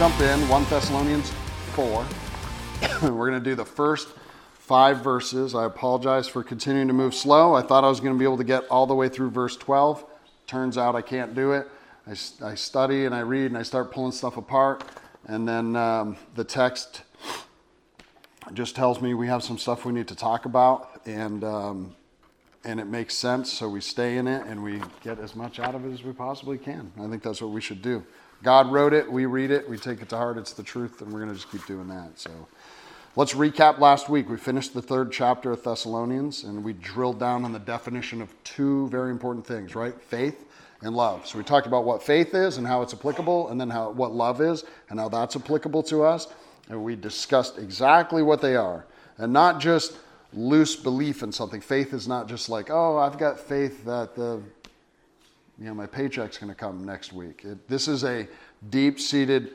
Let's jump in, 1 Thessalonians 4. We're going to do the first 5 verses. I apologize for continuing to move slow. I thought I was going to be able to get all the way through verse 12. Turns out I can't do it. I study and I read and I start pulling stuff apart. And then the text just tells me we have some stuff we need to talk about. And it makes sense, so we stay in it and we get as much out of it as we possibly can. I think that's what we should do. God wrote it, we read it, we take it to heart, it's the truth, and we're going to just keep doing that. So let's recap last week. We finished the 3rd chapter of Thessalonians, and we drilled down on the definition of 2 very important things, right? Faith and love. So we talked about what faith is and how it's applicable, and then what love is and how that's applicable to us. And we discussed exactly what they are, and not just loose belief in something. Faith is not just like, oh, I've got faith that my paycheck's going to come next week. This is a deep-seated,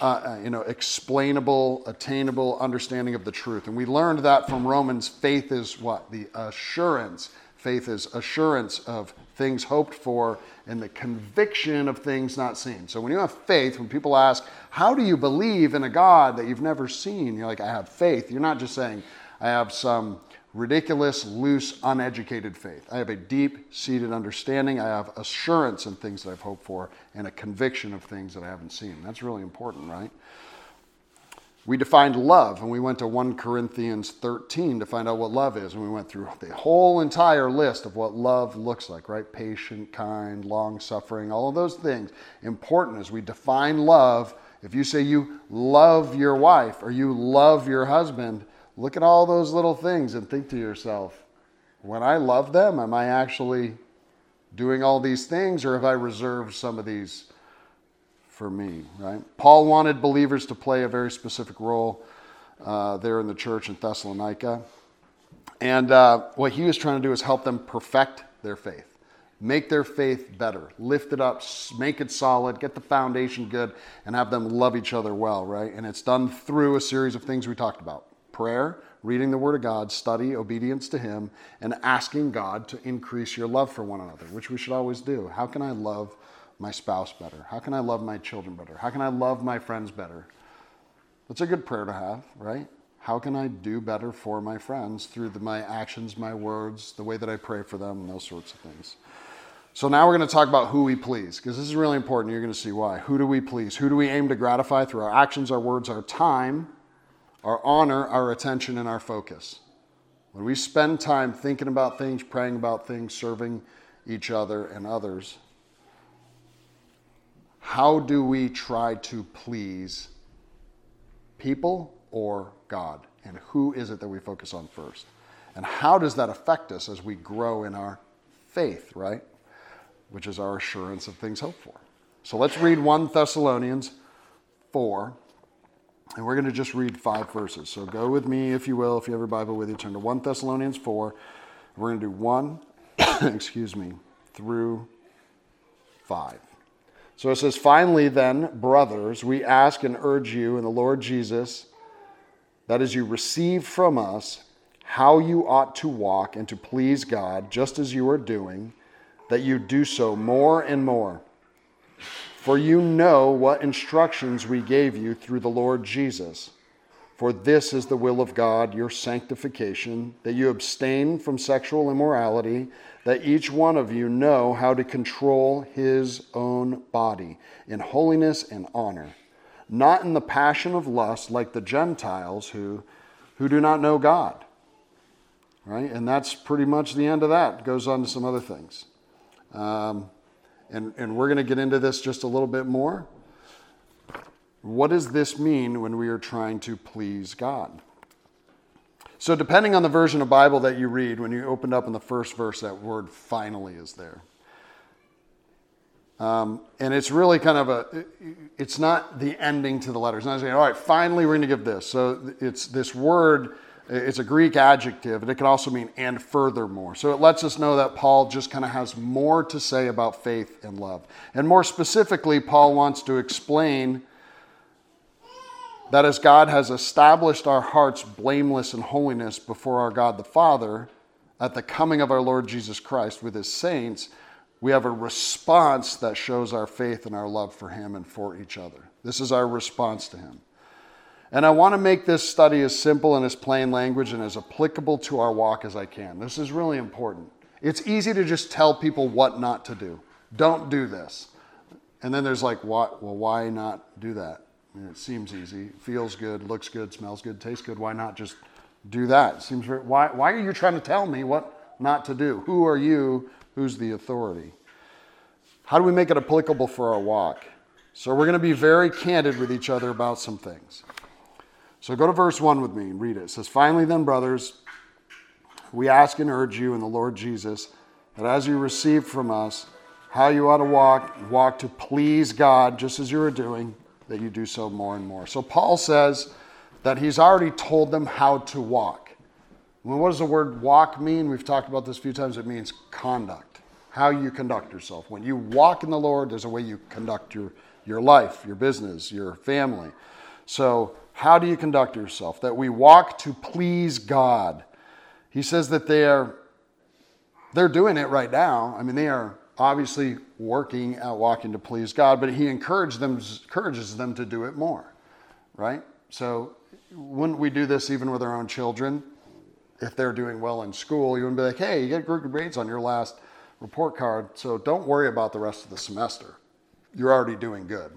explainable, attainable understanding of the truth. And we learned that from Romans. Faith is what? The assurance. Faith is assurance of things hoped for and the conviction of things not seen. So when you have faith, when people ask, how do you believe in a God that you've never seen? You're like, I have faith. You're not just saying, I have some ridiculous, loose, uneducated faith. I have a deep-seated understanding. I have assurance in things that I've hoped for and a conviction of things that I haven't seen. That's really important, right? We defined love, and we went to 1 Corinthians 13 to find out what love is, and we went through the whole entire list of what love looks like, right? Patient, kind, long-suffering, all of those things. Important as we define love, if you say you love your wife or you love your husband, look at all those little things and think to yourself, when I love them, am I actually doing all these things, or have I reserved some of these for me, right? Paul wanted believers to play a very specific role there in the church in Thessalonica. And what he was trying to do is help them perfect their faith, make their faith better, lift it up, make it solid, get the foundation good, and have them love each other well, right? And it's done through a series of things we talked about. Prayer, reading the Word of God, study, obedience to Him, and asking God to increase your love for one another, which we should always do. How can I love my spouse better? How can I love my children better? How can I love my friends better? That's a good prayer to have, right? How can I do better for my friends through my actions, my words, the way that I pray for them, and those sorts of things? So now we're going to talk about who we please, because this is really important. You're going to see why. Who do we please? Who do we aim to gratify through our actions, our words, our time, our honor, our attention, and our focus? When we spend time thinking about things, praying about things, serving each other and others, how do we try to please people or God? And who is it that we focus on first? And how does that affect us as we grow in our faith, right? Which is our assurance of things hoped for. So let's read 1 Thessalonians 4. And we're going to just read 5 verses. So go with me, if you will. If you have your Bible with you, turn to 1 Thessalonians 4. We're going to do 1 through 5. So it says, "Finally then, brothers, we ask and urge you in the Lord Jesus, that as you receive from us how you ought to walk and to please God, just as you are doing, that you do so more and more. For you know what instructions we gave you through the Lord Jesus. For this is the will of God, your sanctification, that you abstain from sexual immorality, that each one of you know how to control his own body in holiness and honor, not in the passion of lust like the Gentiles who do not know God." Right? And that's pretty much the end of that. It goes on to some other things. And we're going to get into this just a little bit more. What does this mean when we are trying to please God? So depending on the version of Bible that you read, when you opened up in the first verse, that word "finally" is there. And it's really kind of it's not the ending to the letter. It's not saying, all right, finally we're going to give this. So it's this word. It's a Greek adjective, and it can also mean "and furthermore." So it lets us know that Paul just kind of has more to say about faith and love. And more specifically, Paul wants to explain that as God has established our hearts blameless in holiness before our God the Father, at the coming of our Lord Jesus Christ with his saints, we have a response that shows our faith and our love for him and for each other. This is our response to him. And I want to make this study as simple and as plain language and as applicable to our walk as I can. This is really important. It's easy to just tell people what not to do. Don't do this. And then there's like, what? Well, why not do that? And it seems easy, feels good, looks good, smells good, tastes good. Why not just do that? It seems very, why are you trying to tell me what not to do? Who are you? Who's the authority? How do we make it applicable for our walk? So we're going to be very candid with each other about some things. So go to verse 1 with me and read it. It says, "Finally then, brothers, we ask and urge you in the Lord Jesus that as you received from us how you ought to walk to please God, just as you are doing, that you do so more and more." So Paul says that he's already told them how to walk. Well, what does the word walk mean? We've talked about this a few times. It means conduct, how you conduct yourself. When you walk in the Lord, there's a way you conduct your life, your business, your family. So how do you conduct yourself? That we walk to please God. He says that they're doing it right now. I mean, they are obviously working at walking to please God, but he encourages them to do it more, right? So wouldn't we do this even with our own children? If they're doing well in school, you wouldn't be like, hey, you got good grades on your last report card, so don't worry about the rest of the semester. You're already doing good.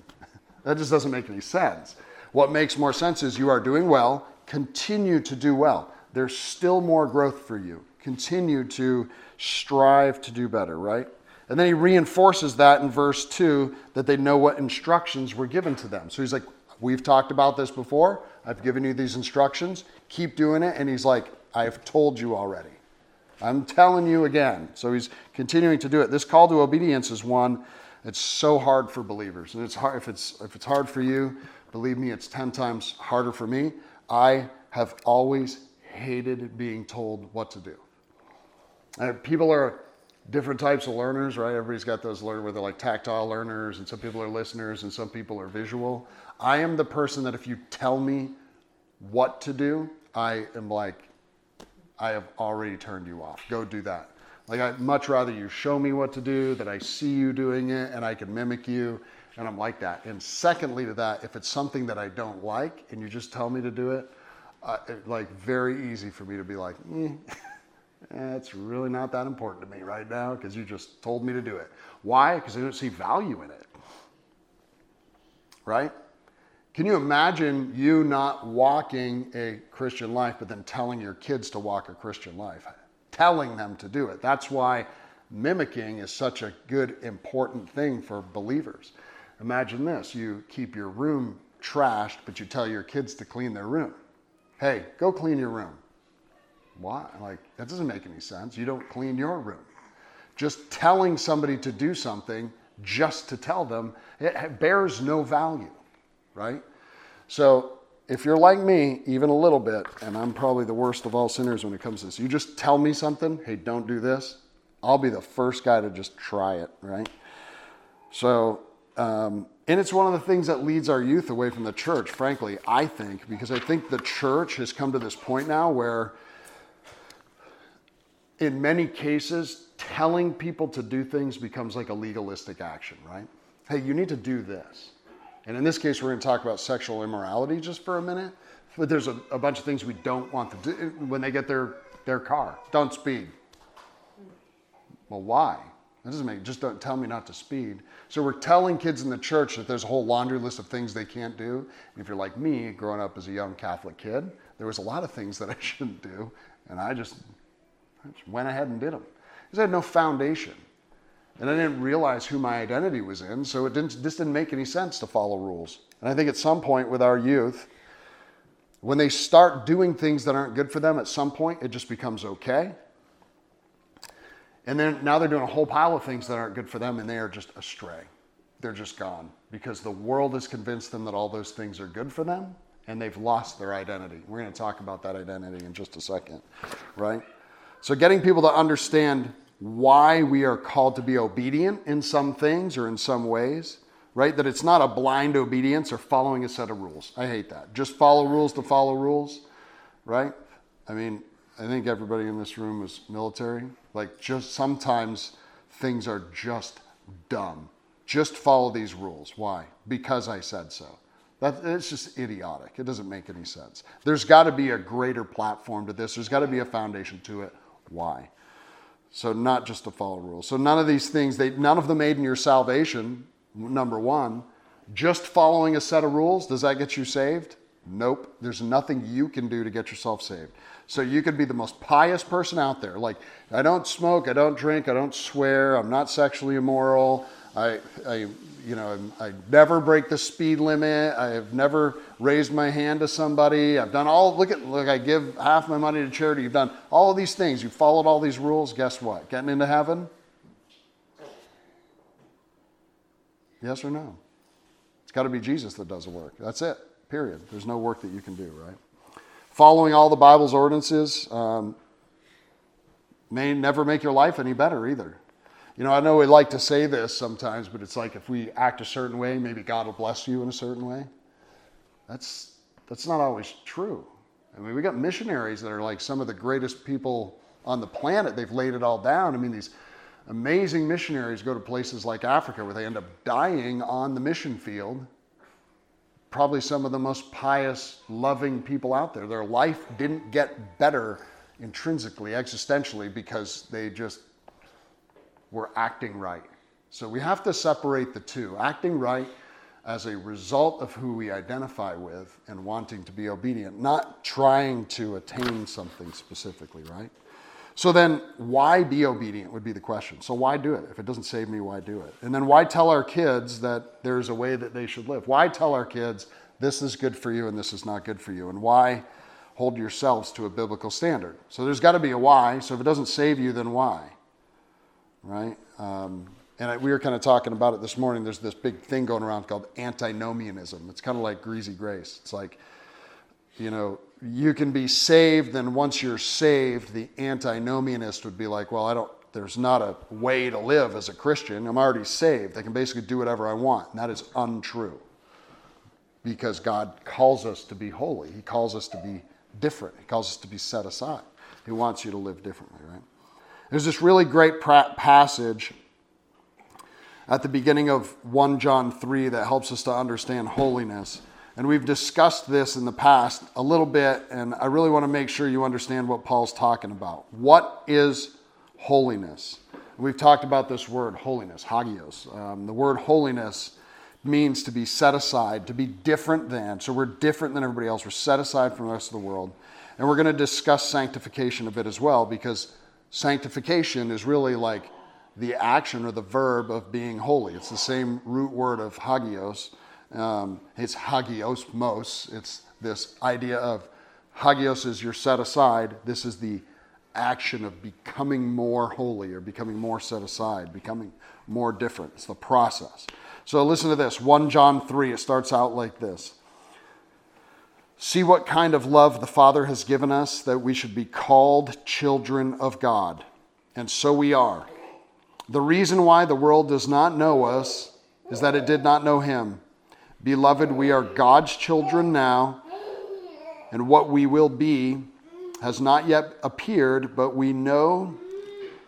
That just doesn't make any sense. What makes more sense is you are doing well, continue to do well. There's still more growth for you. Continue to strive to do better, right? And then he reinforces that in verse 2, that they know what instructions were given to them. So he's like, we've talked about this before. I've given you these instructions. Keep doing it. And he's like, I've told you already. I'm telling you again. So he's continuing to do it. This call to obedience is one that's so hard for believers. And it's hard if it's hard for you, believe me, it's 10 times harder for me. I have always hated being told what to do. People are different types of learners, right? Everybody's got those learners where they're like tactile learners, and some people are listeners, and some people are visual. I am the person that if you tell me what to do, I am like, I have already turned you off. Go do that. Like, I'd much rather you show me what to do, that I see you doing it, and I can mimic you, and I'm like that. And secondly to that, if it's something that I don't like, and you just tell me to do it, like very easy for me to be like, it's really not that important to me right now because you just told me to do it. Why? Because I don't see value in it. Right? Can you imagine you not walking a Christian life but then telling your kids to walk a Christian life? Telling them to do it. That's why mimicking is such a good, important thing for believers. Imagine this. You keep your room trashed, but you tell your kids to clean their room. Hey, go clean your room. Why? Like, that doesn't make any sense. You don't clean your room. Just telling somebody to do something just to tell them, it bears no value, right? So if you're like me, even a little bit, and I'm probably the worst of all sinners when it comes to this, you just tell me something, hey, don't do this, I'll be the first guy to just try it, right? So, and it's one of the things that leads our youth away from the church, frankly, I think, because I think the church has come to this point now where in many cases, telling people to do things becomes like a legalistic action, right? Hey, you need to do this. And in this case, we're going to talk about sexual immorality just for a minute. But there's a bunch of things we don't want them to do when they get their car. Don't speed. Well, why? That doesn't make, just don't tell me not to speed. So we're telling kids in the church that there's a whole laundry list of things they can't do. And if you're like me, growing up as a young Catholic kid, there was a lot of things that I shouldn't do. And I just went ahead and did them because I had no foundation and I didn't realize who my identity was in. So this didn't make any sense to follow rules. And I think at some point with our youth, when they start doing things that aren't good for them, at some point it just becomes okay. And then now they're doing a whole pile of things that aren't good for them and they are just astray. They're just gone because the world has convinced them that all those things are good for them and they've lost their identity. We're going to talk about that identity in just a second, right? So getting people to understand why we are called to be obedient in some things or in some ways, right? That it's not a blind obedience or following a set of rules. I hate that. Just follow rules to follow rules, right? I mean, I think everybody in this room is military. Like, just sometimes things are just dumb. just follow these rules. Why? Because I said so. It's just idiotic. It doesn't make any sense. There's got to be a greater platform to this. There's got to be a foundation to it. Why? So not just to follow rules. So none of these things, none of them aid in your salvation, number one. Just following a set of rules, does that get you saved? Nope. There's nothing you can do to get yourself saved. So you could be the most pious person out there. Like, I don't smoke, I don't drink, I don't swear, I'm not sexually immoral, I never break the speed limit. I have never raised my hand to somebody. I've done all, I give half my money to charity. You've done all of these things. You followed all these rules. Guess what? Getting into heaven? Yes or no? It's got to be Jesus that does the work. That's it, period. There's no work that you can do, right? Following all the Bible's ordinances may never make your life any better either. You know, I know we like to say this sometimes, but it's like if we act a certain way, maybe God will bless you in a certain way. That's not always true. I mean, we got missionaries that are like some of the greatest people on the planet. They've laid it all down. I mean, these amazing missionaries go to places like Africa where they end up dying on the mission field. Probably some of the most pious, loving people out there. Their life didn't get better intrinsically, existentially, because they just we're acting right. So we have to separate the two. Acting right as a result of who we identify with and wanting to be obedient, not trying to attain something specifically, right? So then why be obedient would be the question. So why do it? If it doesn't save me, why do it? And then why tell our kids that there's a way that they should live? Why tell our kids this is good for you and this is not good for you? And why hold yourselves to a biblical standard? So there's got to be a why. So if it doesn't save you, then why? Right? We were kind of talking about it this morning. There's this big thing going around called antinomianism. It's kind of like greasy grace. It's like, you know, you can be saved, and once you're saved, the antinomianist would be like, well, there's not a way to live as a Christian. I'm already saved. I can basically do whatever I want. And that is untrue because God calls us to be holy. He calls us to be different. He calls us to be set aside. He wants you to live differently, right? There's this really great passage at the beginning of 1 John 3 that helps us to understand holiness. And we've discussed this in the past a little bit, and I really want to make sure you understand what Paul's talking about. What is holiness? We've talked about this word, holiness, hagios. The word holiness means to be set aside, to be different than. So we're different than everybody else. We're set aside from the rest of the world. And we're going to discuss sanctification a bit as well, because sanctification is really like the action or the verb of being holy. It's the same root word of hagios. It's hagiosmos. It's this idea of hagios is you're set aside. This is the action of becoming more holy or becoming more set aside, becoming more different. It's the process. So listen to this. 1 John 3, it starts out like this. See what kind of love the Father has given us, that we should be called children of God. And so we are. The reason why the world does not know us is that it did not know him. Beloved, we are God's children now, and what we will be has not yet appeared, but we know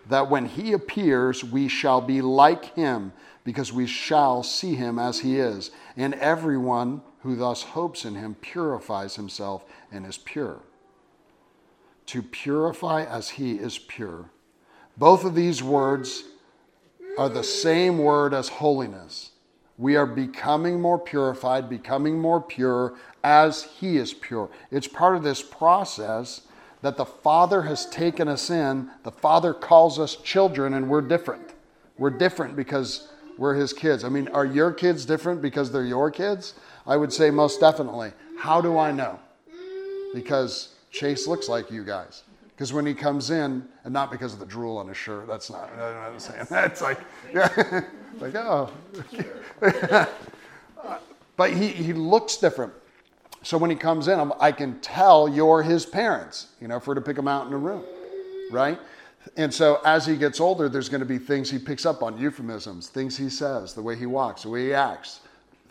that when he appears, we shall be like him, because we shall see him as he is. And everyone who thus hopes in him purifies himself and is pure. To purify as he is pure. Both of these words are the same word as holiness. We are becoming more purified, becoming more pure as he is pure. It's part of this process that the Father has taken us in. The Father calls us children, and we're different. We're different because we're his kids. I mean, are your kids different because they're your kids? I would say most definitely. How do I know? Because Chase looks like you guys. Because when he comes in, and not because of the drool on his shirt, that's not, I don't know what I'm saying. That's like, yeah, like, oh. But he looks different. So when he comes in, I can tell you're his parents, you know, if we're to pick him out in a room, right? And so as he gets older, there's going to be things he picks up on, euphemisms, things he says, the way he walks, the way he acts,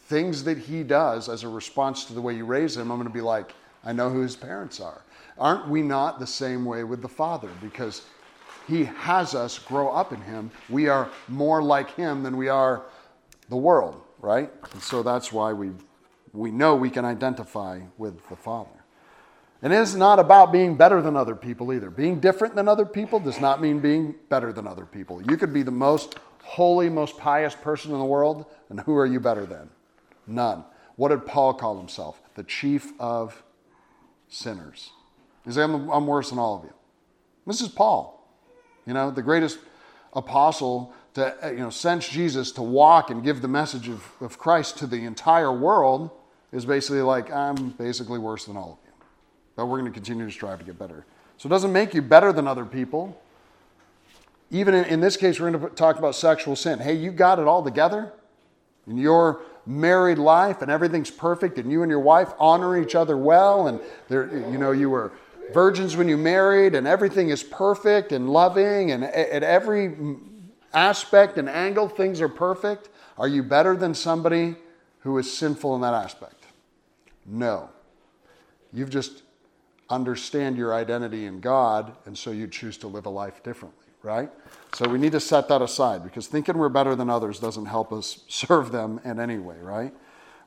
things that he does as a response to the way you raise him. I'm going to be like, I know who his parents are. Aren't we not the same way with the Father? Because he has us grow up in him. We are more like him than we are the world, right? And so that's why we know we can identify with the Father. And it's not about being better than other people either. Being different than other people does not mean being better than other people. You could be the most holy, most pious person in the world, and who are you better than? None. What did Paul call himself? The chief of sinners. He said, I'm worse than all of you. This is Paul, the greatest apostle to sense Jesus, to walk and give the message of Christ to the entire world, is basically like, I'm basically worse than all of you. But we're going to continue to strive to get better. So it doesn't make you better than other people. Even in this case, we're going to talk about sexual sin. Hey, you got it all together in your married life, and everything's perfect, and you and your wife honor each other well, and you were virgins when you married, and everything is perfect and loving, and at every aspect and angle, things are perfect. Are you better than somebody who is sinful in that aspect? No. You've just understand your identity in God, and so you choose to live a life differently, right? So we need to set that aside, because thinking we're better than others doesn't help us serve them in any way, right?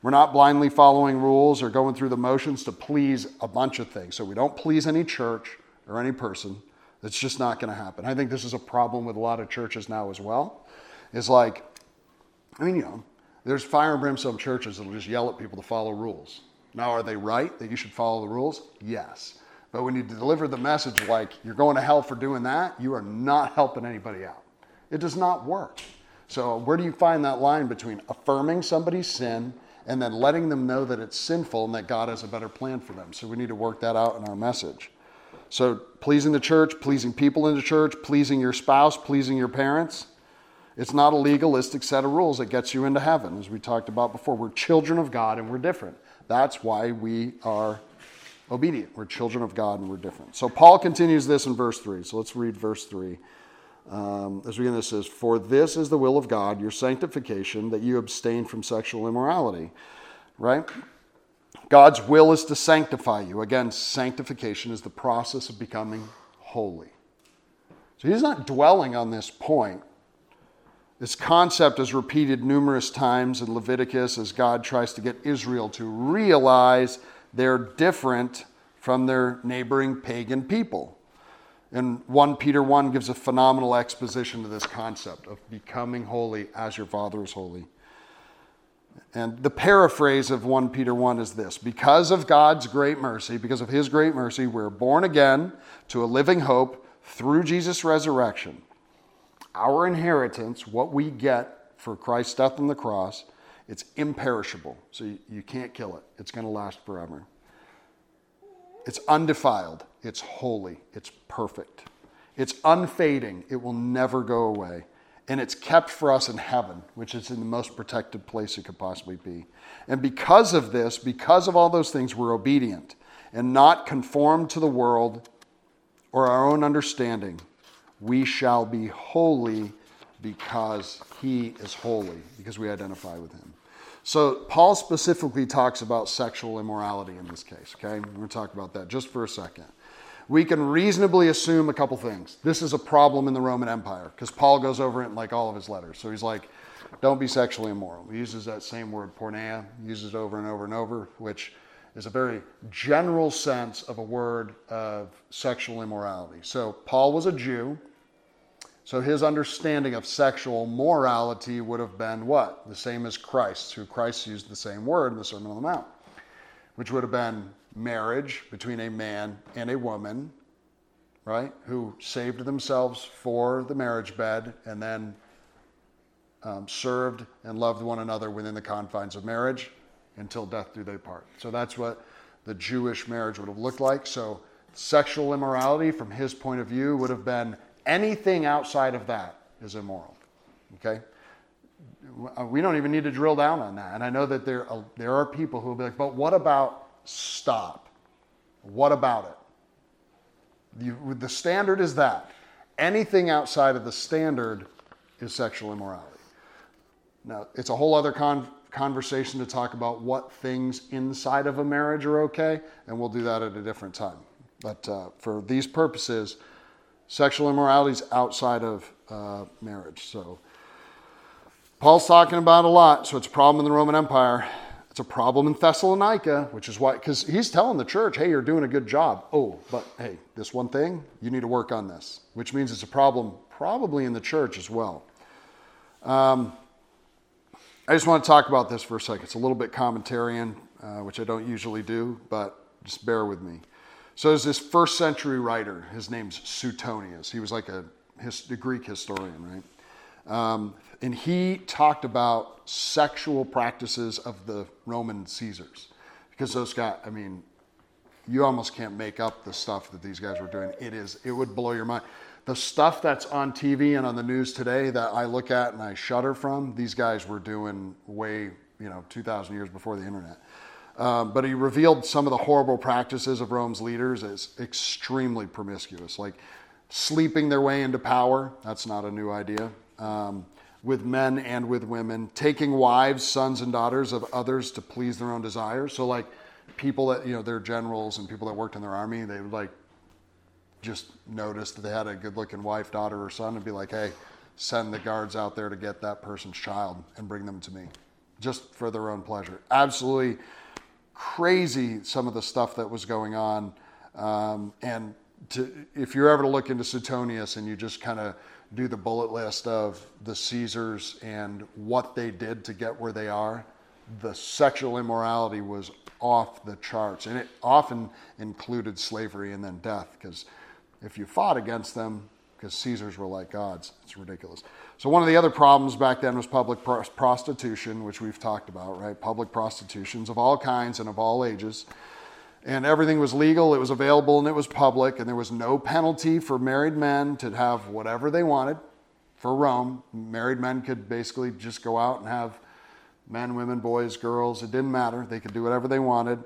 We're not blindly following rules or going through the motions to please a bunch of things. So we don't please any church or any person. That's just not going to happen. I think this is a problem with a lot of churches now as well. It's like, there's fire and brimstone churches that'll just yell at people to follow rules. Now, are they right that you should follow the rules? Yes. But when you deliver the message like you're going to hell for doing that, you are not helping anybody out. It does not work. So where do you find that line between affirming somebody's sin and then letting them know that it's sinful and that God has a better plan for them? So we need to work that out in our message. So pleasing the church, pleasing people in the church, pleasing your spouse, pleasing your parents. It's not a legalistic set of rules that gets you into heaven, as we talked about before. We're children of God and we're different. That's why we are obedient. We're children of God and we're different. So Paul continues this in verse 3. So let's read verse 3. As we begin, this says, "For this is the will of God, your sanctification, that you abstain from sexual immorality." Right? God's will is to sanctify you. Again, sanctification is the process of becoming holy. So he's not dwelling on this point. This concept is repeated numerous times in Leviticus as God tries to get Israel to realize they're different from their neighboring pagan people. And 1 Peter 1 gives a phenomenal exposition to this concept of becoming holy as your Father is holy. And the paraphrase of 1 Peter 1 is this: because of God's great mercy, because of his great mercy, we're born again to a living hope through Jesus' resurrection. Our inheritance, what we get for Christ's death on the cross, it's imperishable. So you can't kill it. It's going to last forever. It's undefiled. It's holy. It's perfect. It's unfading. It will never go away. And it's kept for us in heaven, which is in the most protected place it could possibly be. And because of this, because of all those things, we're obedient and not conformed to the world or our own understanding. We shall be holy because he is holy, because we identify with him. So Paul specifically talks about sexual immorality in this case, okay? We're going to talk about that just for a second. We can reasonably assume a couple things. This is a problem in the Roman Empire, because Paul goes over it in like all of his letters. So he's like, don't be sexually immoral. He uses that same word, porneia, uses it over and over and over, which is a very general sense of a word of sexual immorality. So Paul was a Jew, so his understanding of sexual morality would have been what? The same as Christ's, who Christ used the same word in the Sermon on the Mount, which would have been marriage between a man and a woman, right, who saved themselves for the marriage bed and then served and loved one another within the confines of marriage until death do they part. So that's what the Jewish marriage would have looked like. So sexual immorality from his point of view would have been anything outside of that is immoral. Okay? We don't even need to drill down on that. And I know that there are people who will be like, but what about stop? What about it? The standard is that. Anything outside of the standard is sexual immorality. Now, it's a whole other conversation to talk about what things inside of a marriage are okay, and we'll do that at a different time. But for these purposes, sexual immorality is outside of marriage. So Paul's talking about a lot, so it's a problem in the Roman Empire. It's a problem in Thessalonica, which is why, because he's telling the church, hey, you're doing a good job. Oh, but hey, this one thing, you need to work on this, which means it's a problem probably in the church as well. I just want to talk about this for a second. It's a little bit commentarian, which I don't usually do, but just bear with me. So there's this first century writer. His name's Suetonius. He was like a Greek historian, right? And he talked about sexual practices of the Roman Caesars, because those guys, I mean, you almost can't make up the stuff that these guys were doing. It would blow your mind. The stuff that's on TV and on the news today that I look at and I shudder from, these guys were doing way, 2,000 years before the internet. But he revealed some of the horrible practices of Rome's leaders as extremely promiscuous, like sleeping their way into power. That's not a new idea. With men and with women, taking wives, sons, and daughters of others to please their own desires. So like people that, their generals and people that worked in their army, they would like just notice that they had a good looking wife, daughter, or son and be like, hey, send the guards out there to get that person's child and bring them to me, just for their own pleasure. Absolutely crazy, some of the stuff that was going on. If you're ever to look into Suetonius and you just kind of do the bullet list of the Caesars and what they did to get where they are, the sexual immorality was off the charts. And it often included slavery and then death, because if you fought against them, because Caesars were like gods, it's ridiculous. So one of the other problems back then was public prostitution, which we've talked about, right? Public prostitutions of all kinds and of all ages. And everything was legal, it was available, and it was public, and there was no penalty for married men to have whatever they wanted. For Rome, married men could basically just go out and have men, women, boys, girls, it didn't matter. They could do whatever they wanted.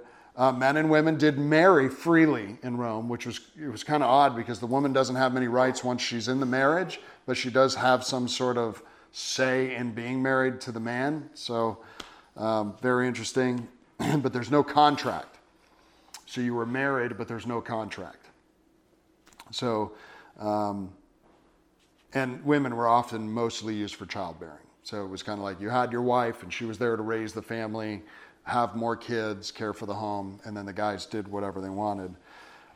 Men and women did marry freely in Rome, which was kind of odd because the woman doesn't have many rights once she's in the marriage, but she does have some sort of say in being married to the man. So very interesting, but there's no contract. So you were married, but there's no contract. So, and women were often mostly used for childbearing. So it was kind of like you had your wife and she was there to raise the family, have more kids, care for the home, and then the guys did whatever they wanted.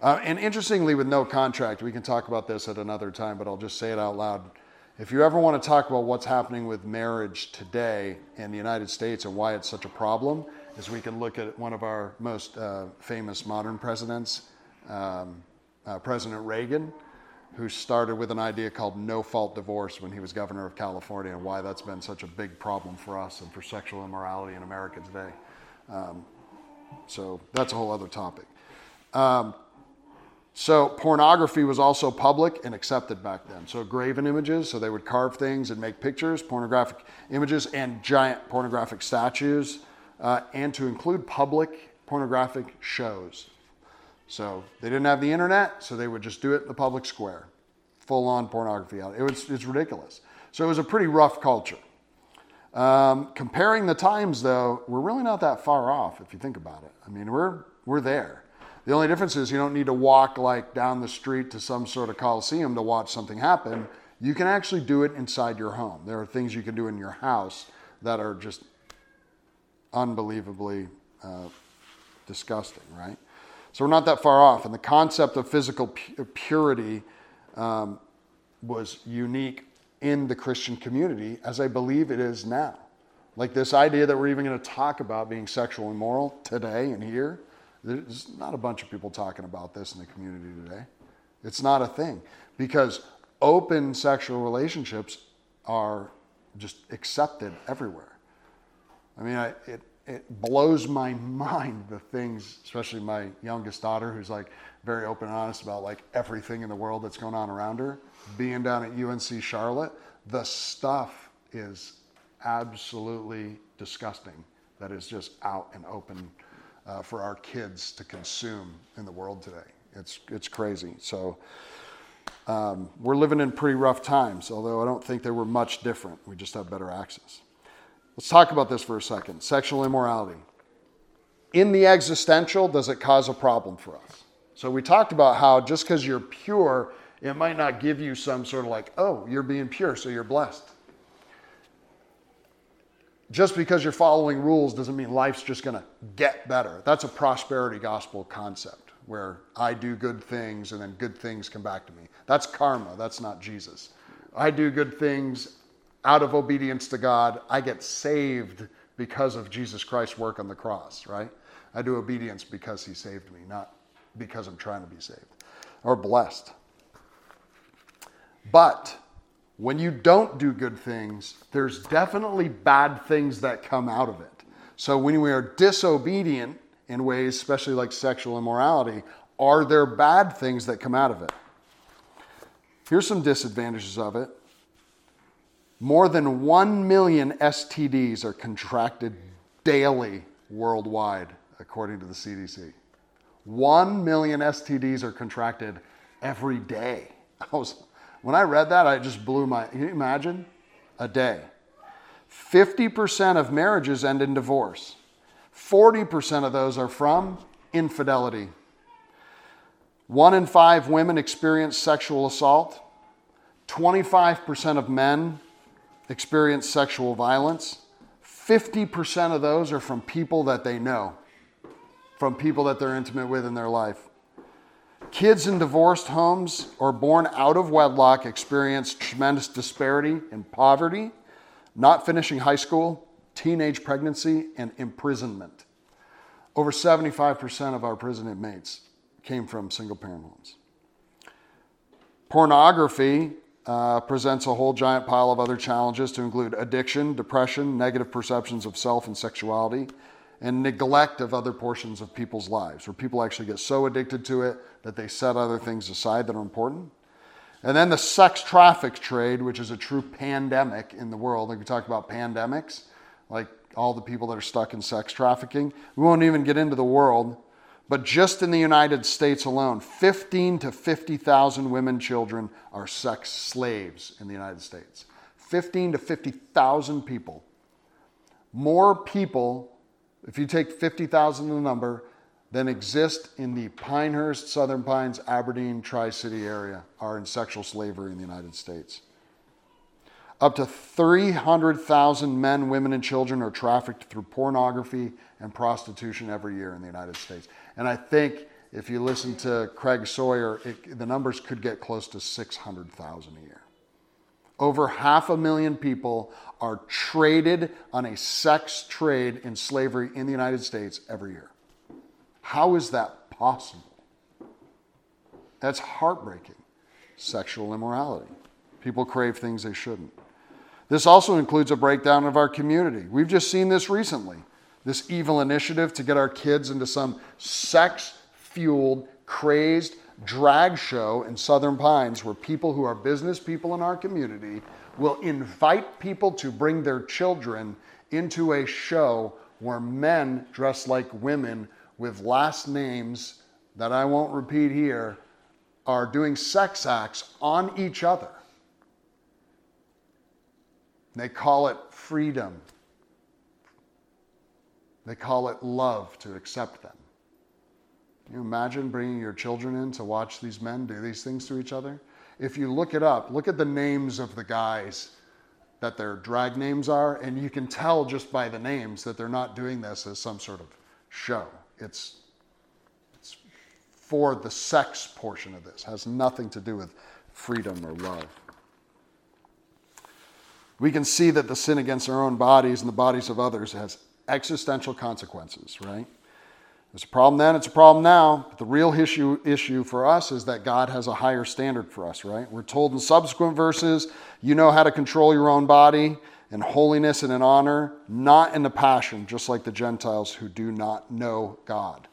And interestingly, with no contract, we can talk about this at another time, but I'll just say it out loud. If you ever want to talk about what's happening with marriage today in the United States and why it's such a problem, is we can look at one of our most famous modern presidents, President Reagan, who started with an idea called no-fault divorce when he was governor of California, and why that's been such a big problem for us and for sexual immorality in America today. So that's a whole other topic. So pornography was also public and accepted back then. So graven images, so they would carve things and make pictures, pornographic images and giant pornographic statues, and to include public pornographic shows. So they didn't have the internet, so they would just do it in the public square. Full-on pornography. It's ridiculous. So it was a pretty rough culture. Comparing the times, though, we're really not that far off if you think about it. I mean, we're there. The only difference is you don't need to walk like down the street to some sort of coliseum to watch something happen. You can actually do it inside your home. There are things you can do in your house that are just unbelievably disgusting, right? So we're not that far off. And the concept of physical purity was unique in the Christian community, as I believe it is now. Like this idea that we're even going to talk about being sexual and immoral today and here, there's not a bunch of people talking about this in the community today. It's not a thing, because open sexual relationships are just accepted everywhere. I mean, it blows my mind, the things, especially my youngest daughter, who's like very open and honest about like everything in the world that's going on around her. Being down at UNC Charlotte, the stuff is absolutely disgusting that is just out and open for our kids to consume in the world today. It's crazy. So we're living in pretty rough times, although I don't think they were much different. We just have better access. Let's talk about this for a second. Sexual immorality. In the existential, does it cause a problem for us? So we talked about how just because you're pure, it might not give you some sort of like, oh, you're being pure, so you're blessed. just because you're following rules doesn't mean life's just going to get better. That's a prosperity gospel concept where I do good things and then good things come back to me. That's karma. That's not Jesus. I do good things out of obedience to God. I get saved because of Jesus Christ's work on the cross, right? I do obedience because he saved me, not because I'm trying to be saved or blessed. But when you don't do good things, there's definitely bad things that come out of it. So when we are disobedient in ways, especially like sexual immorality, are there bad things that come out of it? Here's some disadvantages of it. More than 1 million STDs are contracted daily worldwide, according to the CDC. 1 million STDs are contracted every day. When I read that, I just blew my... Can you imagine? A day. 50% of marriages end in divorce. 40% of those are from infidelity. 1 in 5 women experience sexual assault. 25% of men experience sexual violence. 50% of those are from people that they know, from people that they're intimate with in their life. Kids in divorced homes or born out of wedlock experience tremendous disparity in poverty, not finishing high school, teenage pregnancy, and imprisonment. Over 75% of our prison inmates came from single-parent homes. Pornography presents a whole giant pile of other challenges to include addiction, depression, negative perceptions of self and sexuality, and neglect of other portions of people's lives, where people actually get so addicted to it that they set other things aside that are important. And then the sex traffic trade, which is a true pandemic in the world. Like we talked about pandemics, like all the people that are stuck in sex trafficking. We won't even get into the world, but just in the United States alone, 15 to 50,000 women, children are sex slaves in the United States. 15 to 50,000 people. More people... If you take 50,000 in the number, then exist in the Pinehurst, Southern Pines, Aberdeen, Tri-City area are in sexual slavery in the United States. Up to 300,000 men, women, and children are trafficked through pornography and prostitution every year in the United States. And I think if you listen to Craig Sawyer, the numbers could get close to 600,000 a year. Over 500,000 people are traded on a sex trade in slavery in the United States every year. How is that possible? That's heartbreaking. Sexual immorality. People crave things they shouldn't. This also includes a breakdown of our community. We've just seen this recently. This evil initiative to get our kids into some sex-fueled, crazed drag show in Southern Pines where people who are business people in our community will invite people to bring their children into a show where men dressed like women with last names that I won't repeat here are doing sex acts on each other. They call it freedom. They call it love to accept them. Can you imagine bringing your children in to watch these men do these things to each other? If you look it up, look at the names of the guys that their drag names are, and you can tell just by the names that they're not doing this as some sort of show. It's for the sex portion of this. It has nothing to do with freedom or love. We can see that the sin against our own bodies and the bodies of others has existential consequences, right? There's a problem then, it's a problem now. But the real issue for us is that God has a higher standard for us, right? We're told in subsequent verses, you know how to control your own body in holiness and in honor, not in the passion, just like the Gentiles who do not know God.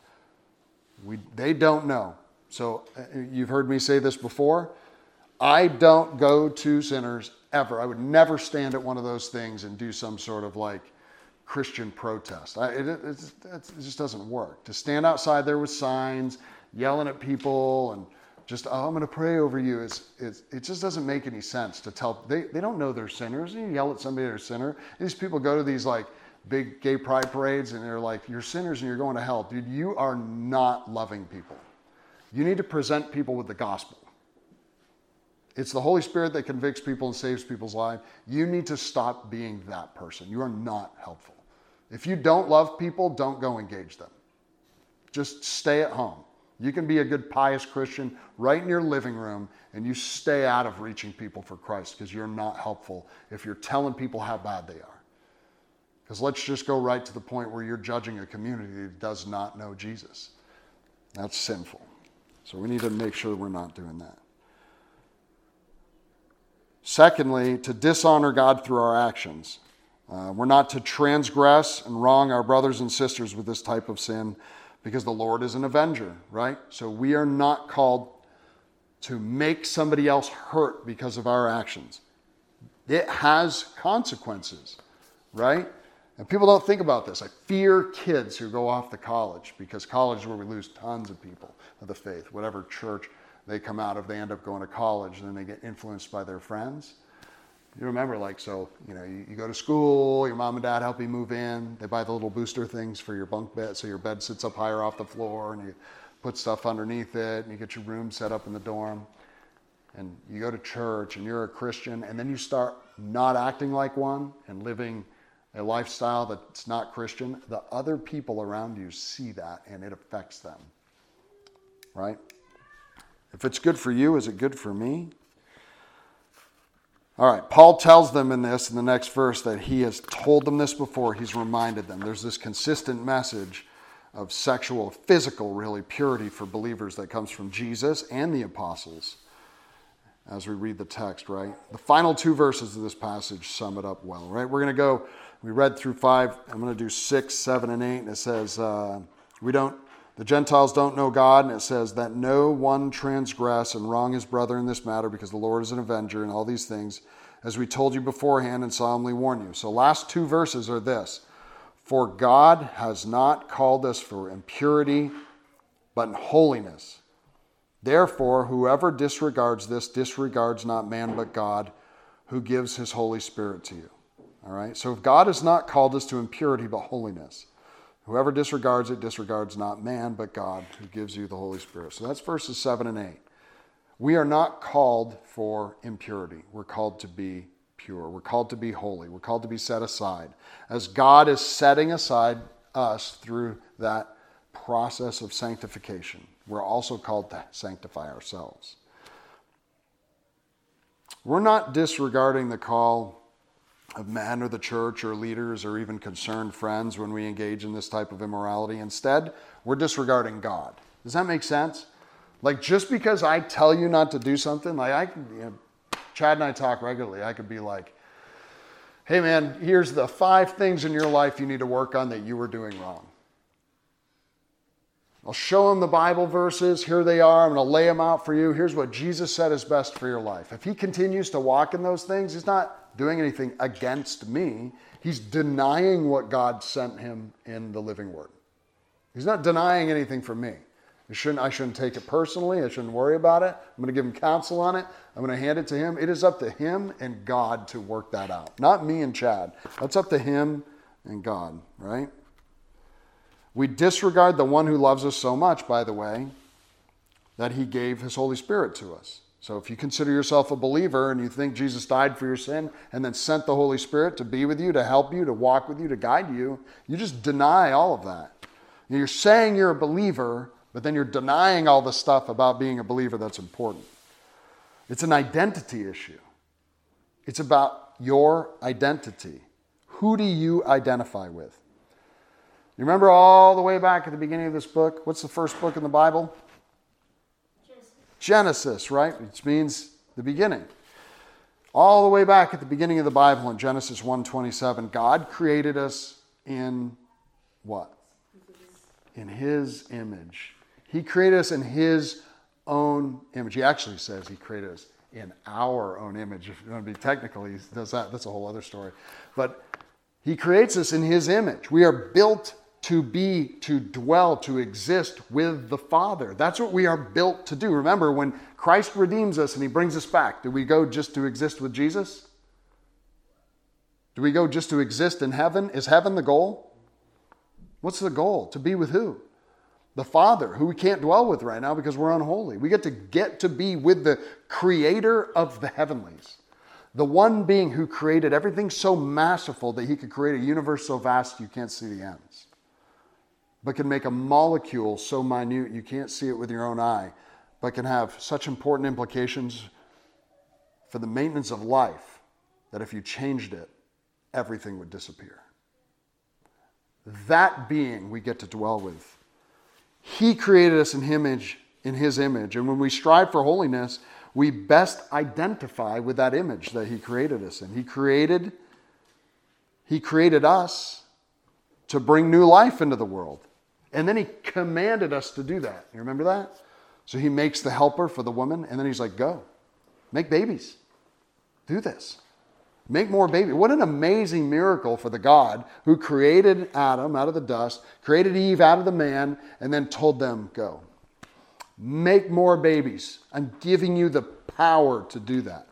They don't know. So you've heard me say this before. I don't go to sinners ever. I would never stand at one of those things and do some sort of like, Christian protest. It just doesn't work. To stand outside there with signs, yelling at people, and just, oh, I'm going to pray over you, it just doesn't make any sense to tell. They don't know they're sinners. You yell at somebody they're a sinner. These people go to these like big gay pride parades, and they're like, you're sinners and you're going to hell. Dude, you are not loving people. You need to present people with the gospel. It's the Holy Spirit that convicts people and saves people's lives. You need to stop being that person. You are not helpful. If you don't love people, don't go engage them. Just stay at home. You can be a good, pious Christian right in your living room, and you stay out of reaching people for Christ because you're not helpful if you're telling people how bad they are. Because let's just go right to the point where you're judging a community that does not know Jesus. That's sinful. So we need to make sure we're not doing that. Secondly, to dishonor God through our actions. We're not to transgress and wrong our brothers and sisters with this type of sin, because the Lord is an avenger, right? So we are not called to make somebody else hurt because of our actions. It has consequences, right? And people don't think about this. I fear kids who go off to college, because college is where we lose tons of people of the faith. Whatever church they come out of, they end up going to college, and then they get influenced by their friends. You remember, you go to school, your mom and dad help you move in. They buy the little booster things for your bunk bed, so your bed sits up higher off the floor, and you put stuff underneath it, and you get your room set up in the dorm. And you go to church, and you're a Christian, and then you start not acting like one and living a lifestyle that's not Christian. The other people around you see that, and it affects them, right? If it's good for you, is it good for me? All right, Paul tells them in the next verse, that he has told them this before. He's reminded them. There's this consistent message of sexual, physical, really, purity for believers that comes from Jesus and the apostles as we read the text, right? The final two verses of this passage sum it up well, right? We're going to go, we read through 5. I'm going to do 6, 7, and 8. And it says, the Gentiles don't know God, and it says that no one transgress and wrong his brother in this matter, because the Lord is an avenger, and all these things, as we told you beforehand and solemnly warn you. So last two verses are this: for God has not called us for impurity, but in holiness. Therefore, whoever disregards this disregards not man, but God, who gives his Holy Spirit to you. All right. So if God has not called us to impurity, but holiness. Whoever disregards it disregards not man, but God, who gives you the Holy Spirit. So that's verses 7 and 8. We are not called for impurity. We're called to be pure. We're called to be holy. We're called to be set aside, as God is setting aside us through that process of sanctification. We're also called to sanctify ourselves. We're not disregarding the call of men or the church or leaders or even concerned friends when we engage in this type of immorality. Instead, we're disregarding God. Does that make sense? Just because I tell you not to do something, Chad and I talk regularly. I could be like, hey man, here's the 5 things in your life you need to work on that you were doing wrong. I'll show him the Bible verses. Here they are. I'm going to lay them out for you. Here's what Jesus said is best for your life. If he continues to walk in those things, he's not doing anything against me. He's denying what God sent him in the living word. He's not denying anything from me. I shouldn't take it personally. I shouldn't worry about it. I'm going to give him counsel on it. I'm going to hand it to him. It is up to him and God to work that out. Not me and Chad. That's up to him and God, right? We disregard the one who loves us so much, by the way, that he gave his Holy Spirit to us. So if you consider yourself a believer and you think Jesus died for your sin and then sent the Holy Spirit to be with you, to help you, to walk with you, to guide you, you just deny all of that. You're saying you're a believer, but then you're denying all the stuff about being a believer that's important. It's an identity issue. It's about your identity. Who do you identify with? You remember all the way back at the beginning of this book? What's the first book in the Bible? Genesis, right? Which means the beginning. All the way back at the beginning of the Bible in Genesis 1:27, God created us in what? In his image. He created us in his own image. He actually says he created us in our own image. If you want to be technical, he does that. That's a whole other story. But he creates us in his image. We are built to be, to dwell, to exist with the Father. That's what we are built to do. Remember, when Christ redeems us and he brings us back, do we go just to exist with Jesus? Do we go just to exist in heaven? Is heaven the goal? What's the goal? To be with who? the Father, who we can't dwell with right now because we're unholy. We get to be with the creator of the heavenlies, the one being who created everything so masterful that he could create a universe so vast you can't see the ends, but can make a molecule so minute you can't see it with your own eye, but can have such important implications for the maintenance of life that if you changed it, everything would disappear. That being we get to dwell with. He created us in his image. And when we strive for holiness, we best identify with that image that he created us in. He created us to bring new life into the world. And then he commanded us to do that. You remember that? So he makes the helper for the woman. And then he's like, go. Make babies. Do this. Make more babies. What an amazing miracle for the God who created Adam out of the dust, created Eve out of the man, and then told them, go. Make more babies. I'm giving you the power to do that.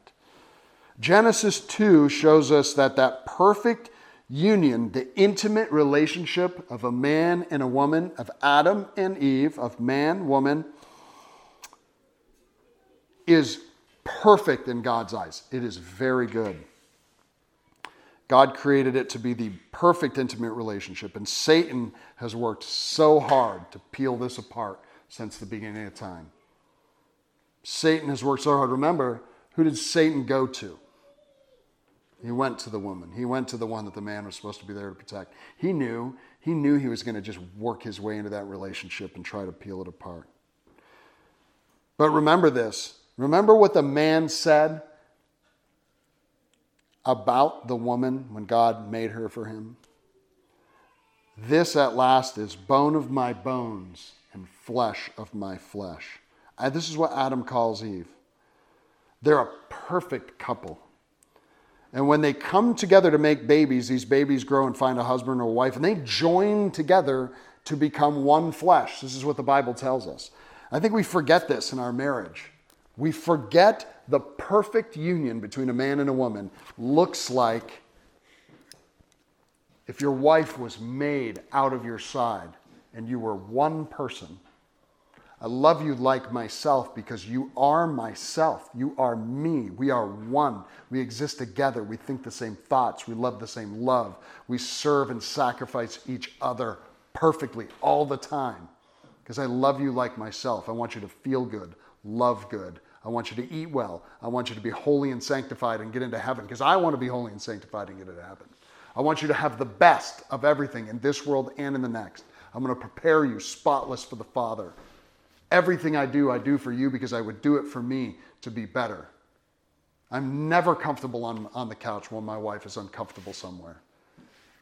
Genesis 2 shows us that perfect union, the intimate relationship of a man and a woman, of Adam and Eve, of man, woman, is perfect in God's eyes. It is very good. God created it to be the perfect intimate relationship, and Satan has worked so hard to peel this apart since the beginning of time. Satan has worked so hard. Remember, who did Satan go to? He went to the woman. He went to the one that the man was supposed to be there to protect. He knew he was going to just work his way into that relationship and try to peel it apart. But remember this. Remember what the man said about the woman when God made her for him? This at last is bone of my bones and flesh of my flesh. This is what Adam calls Eve. They're a perfect couple. And when they come together to make babies, these babies grow and find a husband or a wife, and they join together to become one flesh. This is what the Bible tells us. I think we forget this in our marriage. We forget the perfect union between a man and a woman looks like if your wife was made out of your side and you were one person. I love you like myself because you are myself. You are me. We are one. We exist together. We think the same thoughts. We love the same love. We serve and sacrifice each other perfectly all the time because I love you like myself. I want you to feel good, love good. I want you to eat well. I want you to be holy and sanctified and get into heaven because I want to be holy and sanctified and get into heaven. I want you to have the best of everything in this world and in the next. I'm going to prepare you spotless for the Father. Everything I do for you because I would do it for me to be better. I'm never comfortable on the couch while my wife is uncomfortable somewhere.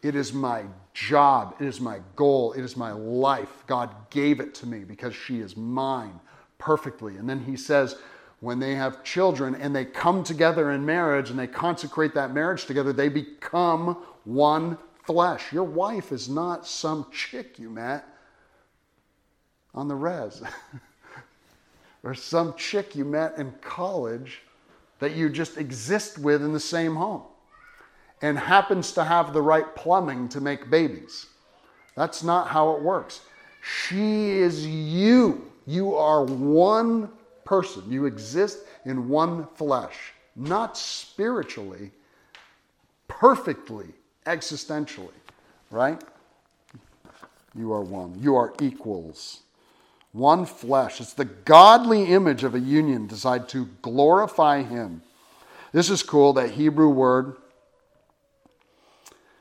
It is my job. It is my goal. It is my life. God gave it to me because she is mine perfectly. And then he says, when they have children and they come together in marriage and they consecrate that marriage together, they become one flesh. Your wife is not some chick you met on the res or some chick you met in college that you just exist with in the same home and happens to have the right plumbing to make babies. That's not how it works. She is you. You are one person. You exist in one flesh, not spiritually, perfectly, existentially, right? You are one. You are equals. One flesh. It's the godly image of a union designed to glorify him. This is cool, that Hebrew word.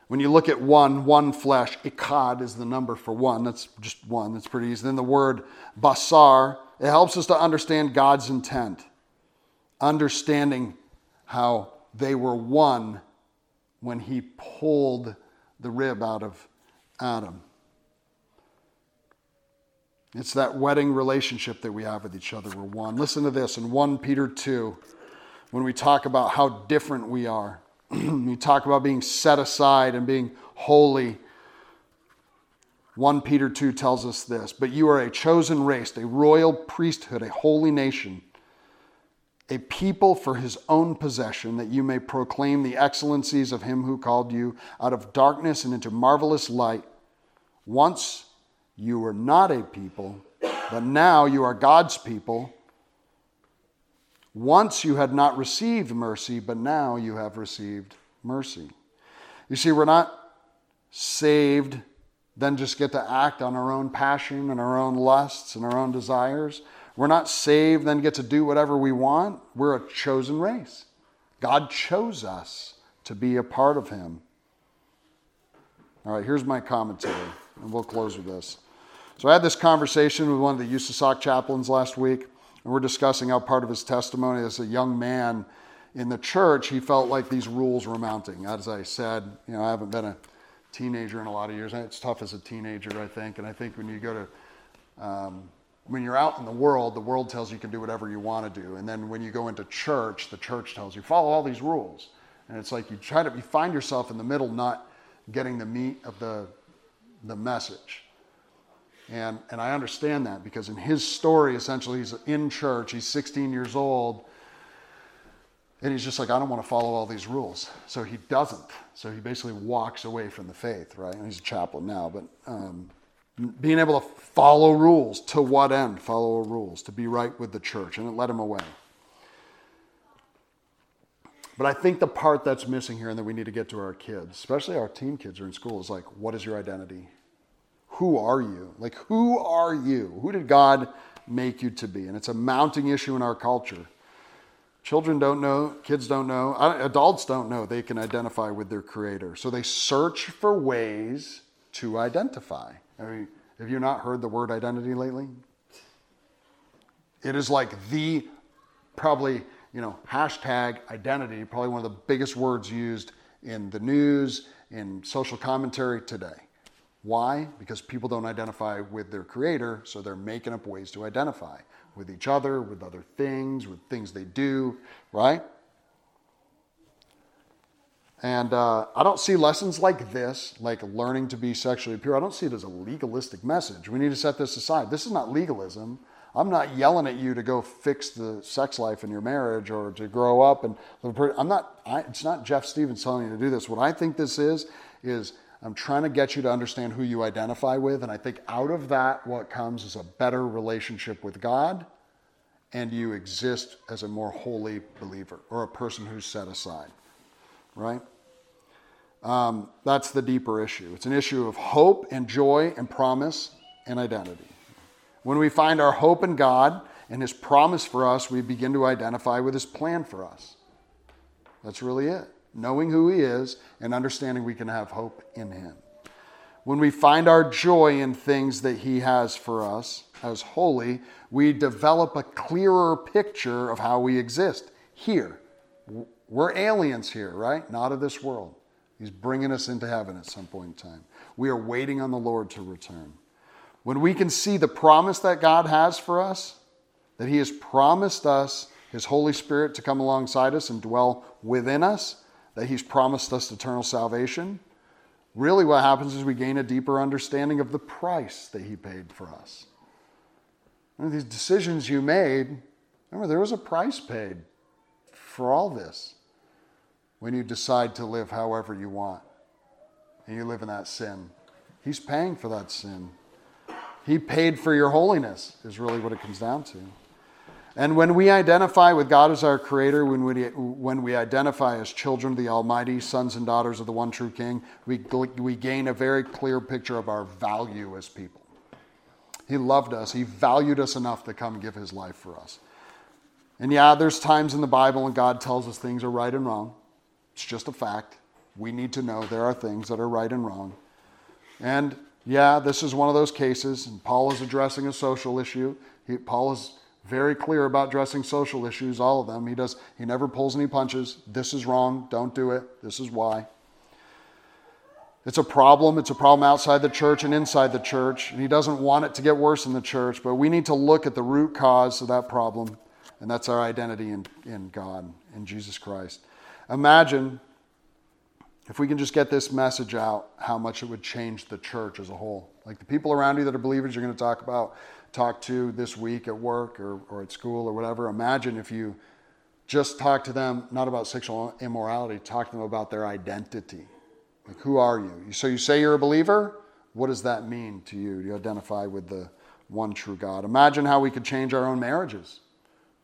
When you look at one flesh, ichad is the number for one. That's just one. That's pretty easy. Then the word basar, it helps us to understand God's intent. Understanding how they were one when he pulled the rib out of Adam. It's that wedding relationship that we have with each other. We're one. Listen to this in 1 Peter 2, when we talk about how different we are. We talk about being set aside and being holy. 1 Peter 2 tells us this, but you are a chosen race, a royal priesthood, a holy nation, a people for his own possession, that you may proclaim the excellencies of him who called you out of darkness and into marvelous light. Once You were not a people, but now you are God's people. Once you had not received mercy, but now you have received mercy. You see, we're not saved, then just get to act on our own passion and our own lusts and our own desires. We're not saved, then get to do whatever we want. We're a chosen race. God chose us to be a part of him. All right, here's my commentary, and we'll close with this. So I had this conversation with one of the USASOC chaplains last week, and we're discussing how part of his testimony as a young man in the church, he felt like these rules were mounting. As I said, you know, I haven't been a teenager in a lot of years. It's tough as a teenager, I think. And I think when you go to, when you're out in the world tells you can do whatever you want to do. And then when you go into church, the church tells you, follow all these rules. And it's like you find yourself in the middle, not getting the meat of the message. And I understand that, because in his story, essentially, he's in church, he's 16 years old, and he's just like, I don't want to follow all these rules. So he doesn't. So he basically walks away from the faith, right? And he's a chaplain now, but being able to follow rules, to what end? Follow rules, to be right with the church, and it led him away. But I think the part that's missing here and that we need to get to our kids, especially our teen kids who are in school, is like, what is your identity? Who are you? Like, who are you? Who did God make you to be? And it's a mounting issue in our culture. Children don't know, kids don't know, adults don't know they can identify with their creator. So they search for ways to identify. I mean, have you not heard the word identity lately? It is like the probably, you know, hashtag identity, probably one of the biggest words used in the news, in social commentary today. Why? Because people don't identify with their creator, so they're making up ways to identify with each other, with other things, with things they do, right? And I don't see lessons like this, like learning to be sexually pure. I don't see it as a legalistic message. We need to set this aside. This is not legalism. I'm not yelling at you to go fix the sex life in your marriage or to grow up. And it's not Jeff Stevens telling you to do this. What I think this is I'm trying to get you to understand who you identify with. And I think out of that, what comes is a better relationship with God, and you exist as a more holy believer or a person who's set aside, right? That's the deeper issue. It's an issue of hope and joy and promise and identity. When we find our hope in God and his promise for us, we begin to identify with his plan for us. That's really it. Knowing who he is and understanding we can have hope in him. When we find our joy in things that he has for us as holy, we develop a clearer picture of how we exist here. We're aliens here, right? Not of this world. He's bringing us into heaven at some point in time. We are waiting on the Lord to return. When we can see the promise that God has for us, that he has promised us his Holy Spirit to come alongside us and dwell within us, that he's promised us eternal salvation, really what happens is we gain a deeper understanding of the price that he paid for us. Remember, these decisions you made, remember there was a price paid for all this when you decide to live however you want and you live in that sin. He's paying for that sin. He paid for your holiness is really what it comes down to. And when we identify with God as our creator, when we identify as children of the Almighty, sons and daughters of the one true King, we gain a very clear picture of our value as people. He loved us. He valued us enough to come give his life for us. And yeah, there's times in the Bible when God tells us things are right and wrong. It's just a fact. We need to know there are things that are right and wrong. And yeah, this is one of those cases, and Paul is addressing a social issue. Paul is very clear about addressing social issues, all of them. He never pulls any punches. This is wrong. Don't do it. This is why. It's a problem. It's a problem outside the church and inside the church, and he doesn't want it to get worse in the church, but we need to look at the root cause of that problem, and that's our identity in God, in Jesus Christ. Imagine if we can just get this message out, how much it would change the church as a whole. Like the people around you that are believers you're going to talk to this week at work or at school or whatever. Imagine if you just talk to them, not about sexual immorality, talk to them about their identity. Like, who are you? So you say you're a believer? What does that mean to you? Do you identify with the one true God? Imagine how we could change our own marriages.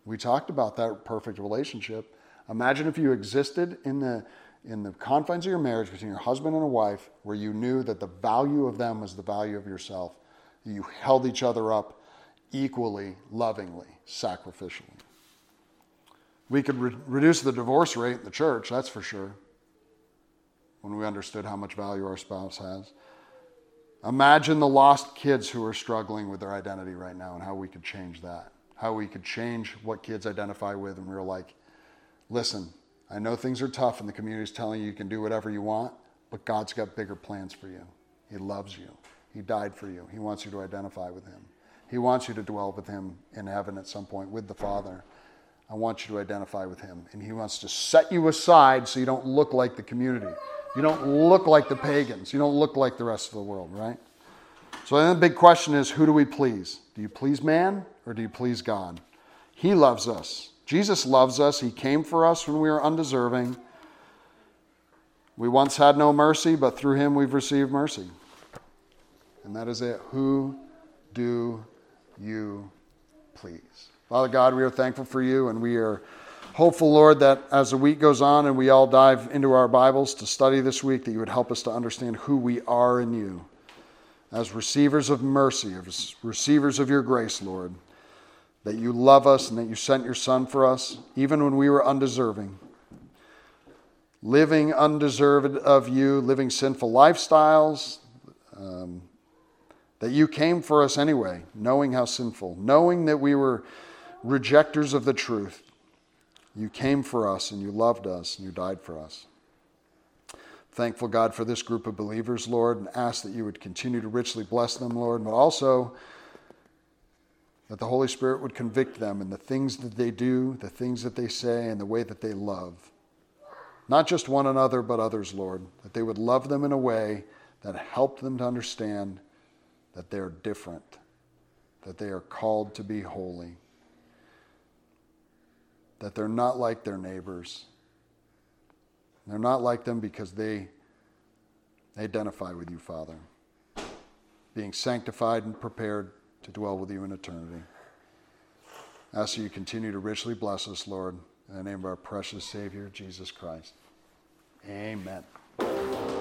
We talked about that perfect relationship. Imagine if you existed in the confines of your marriage between your husband and a wife, where you knew that the value of them was the value of yourself. You held each other up equally, lovingly, sacrificially. We could reduce the divorce rate in the church, that's for sure, when we understood how much value our spouse has. Imagine the lost kids who are struggling with their identity right now and how we could change that, how we could change what kids identify with. And we were like, listen, I know things are tough and the community's telling you you can do whatever you want, but God's got bigger plans for you. He loves you. He died for you. He wants you to identify with him. He wants you to dwell with him in heaven at some point with the Father. I want you to identify with him. And he wants to set you aside so you don't look like the community. You don't look like the pagans. You don't look like the rest of the world, right? So then the big question is, who do we please? Do you please man or do you please God? He loves us. Jesus loves us. He came for us when we were undeserving. We once had no mercy, but through him we've received mercy. And that is it. Who do you please? Father God, we are thankful for you, and we are hopeful, Lord, that as the week goes on and we all dive into our Bibles to study this week, that you would help us to understand who we are in you as receivers of mercy, as receivers of your grace, Lord, that you love us and that you sent your Son for us, even when we were undeserving. Living undeserved of you, living sinful lifestyles, that you came for us anyway, knowing how sinful, knowing that we were rejectors of the truth. You came for us and you loved us and you died for us. Thankful, God, for this group of believers, Lord, and ask that you would continue to richly bless them, Lord, but also that the Holy Spirit would convict them in the things that they do, the things that they say, and the way that they love. Not just one another, but others, Lord, that they would love them in a way that helped them to understand that they're different, that they are called to be holy, that they're not like their neighbors. They're not like them because they identify with you, Father, being sanctified and prepared to dwell with you in eternity. I ask that you continue to richly bless us, Lord, in the name of our precious Savior, Jesus Christ. Amen.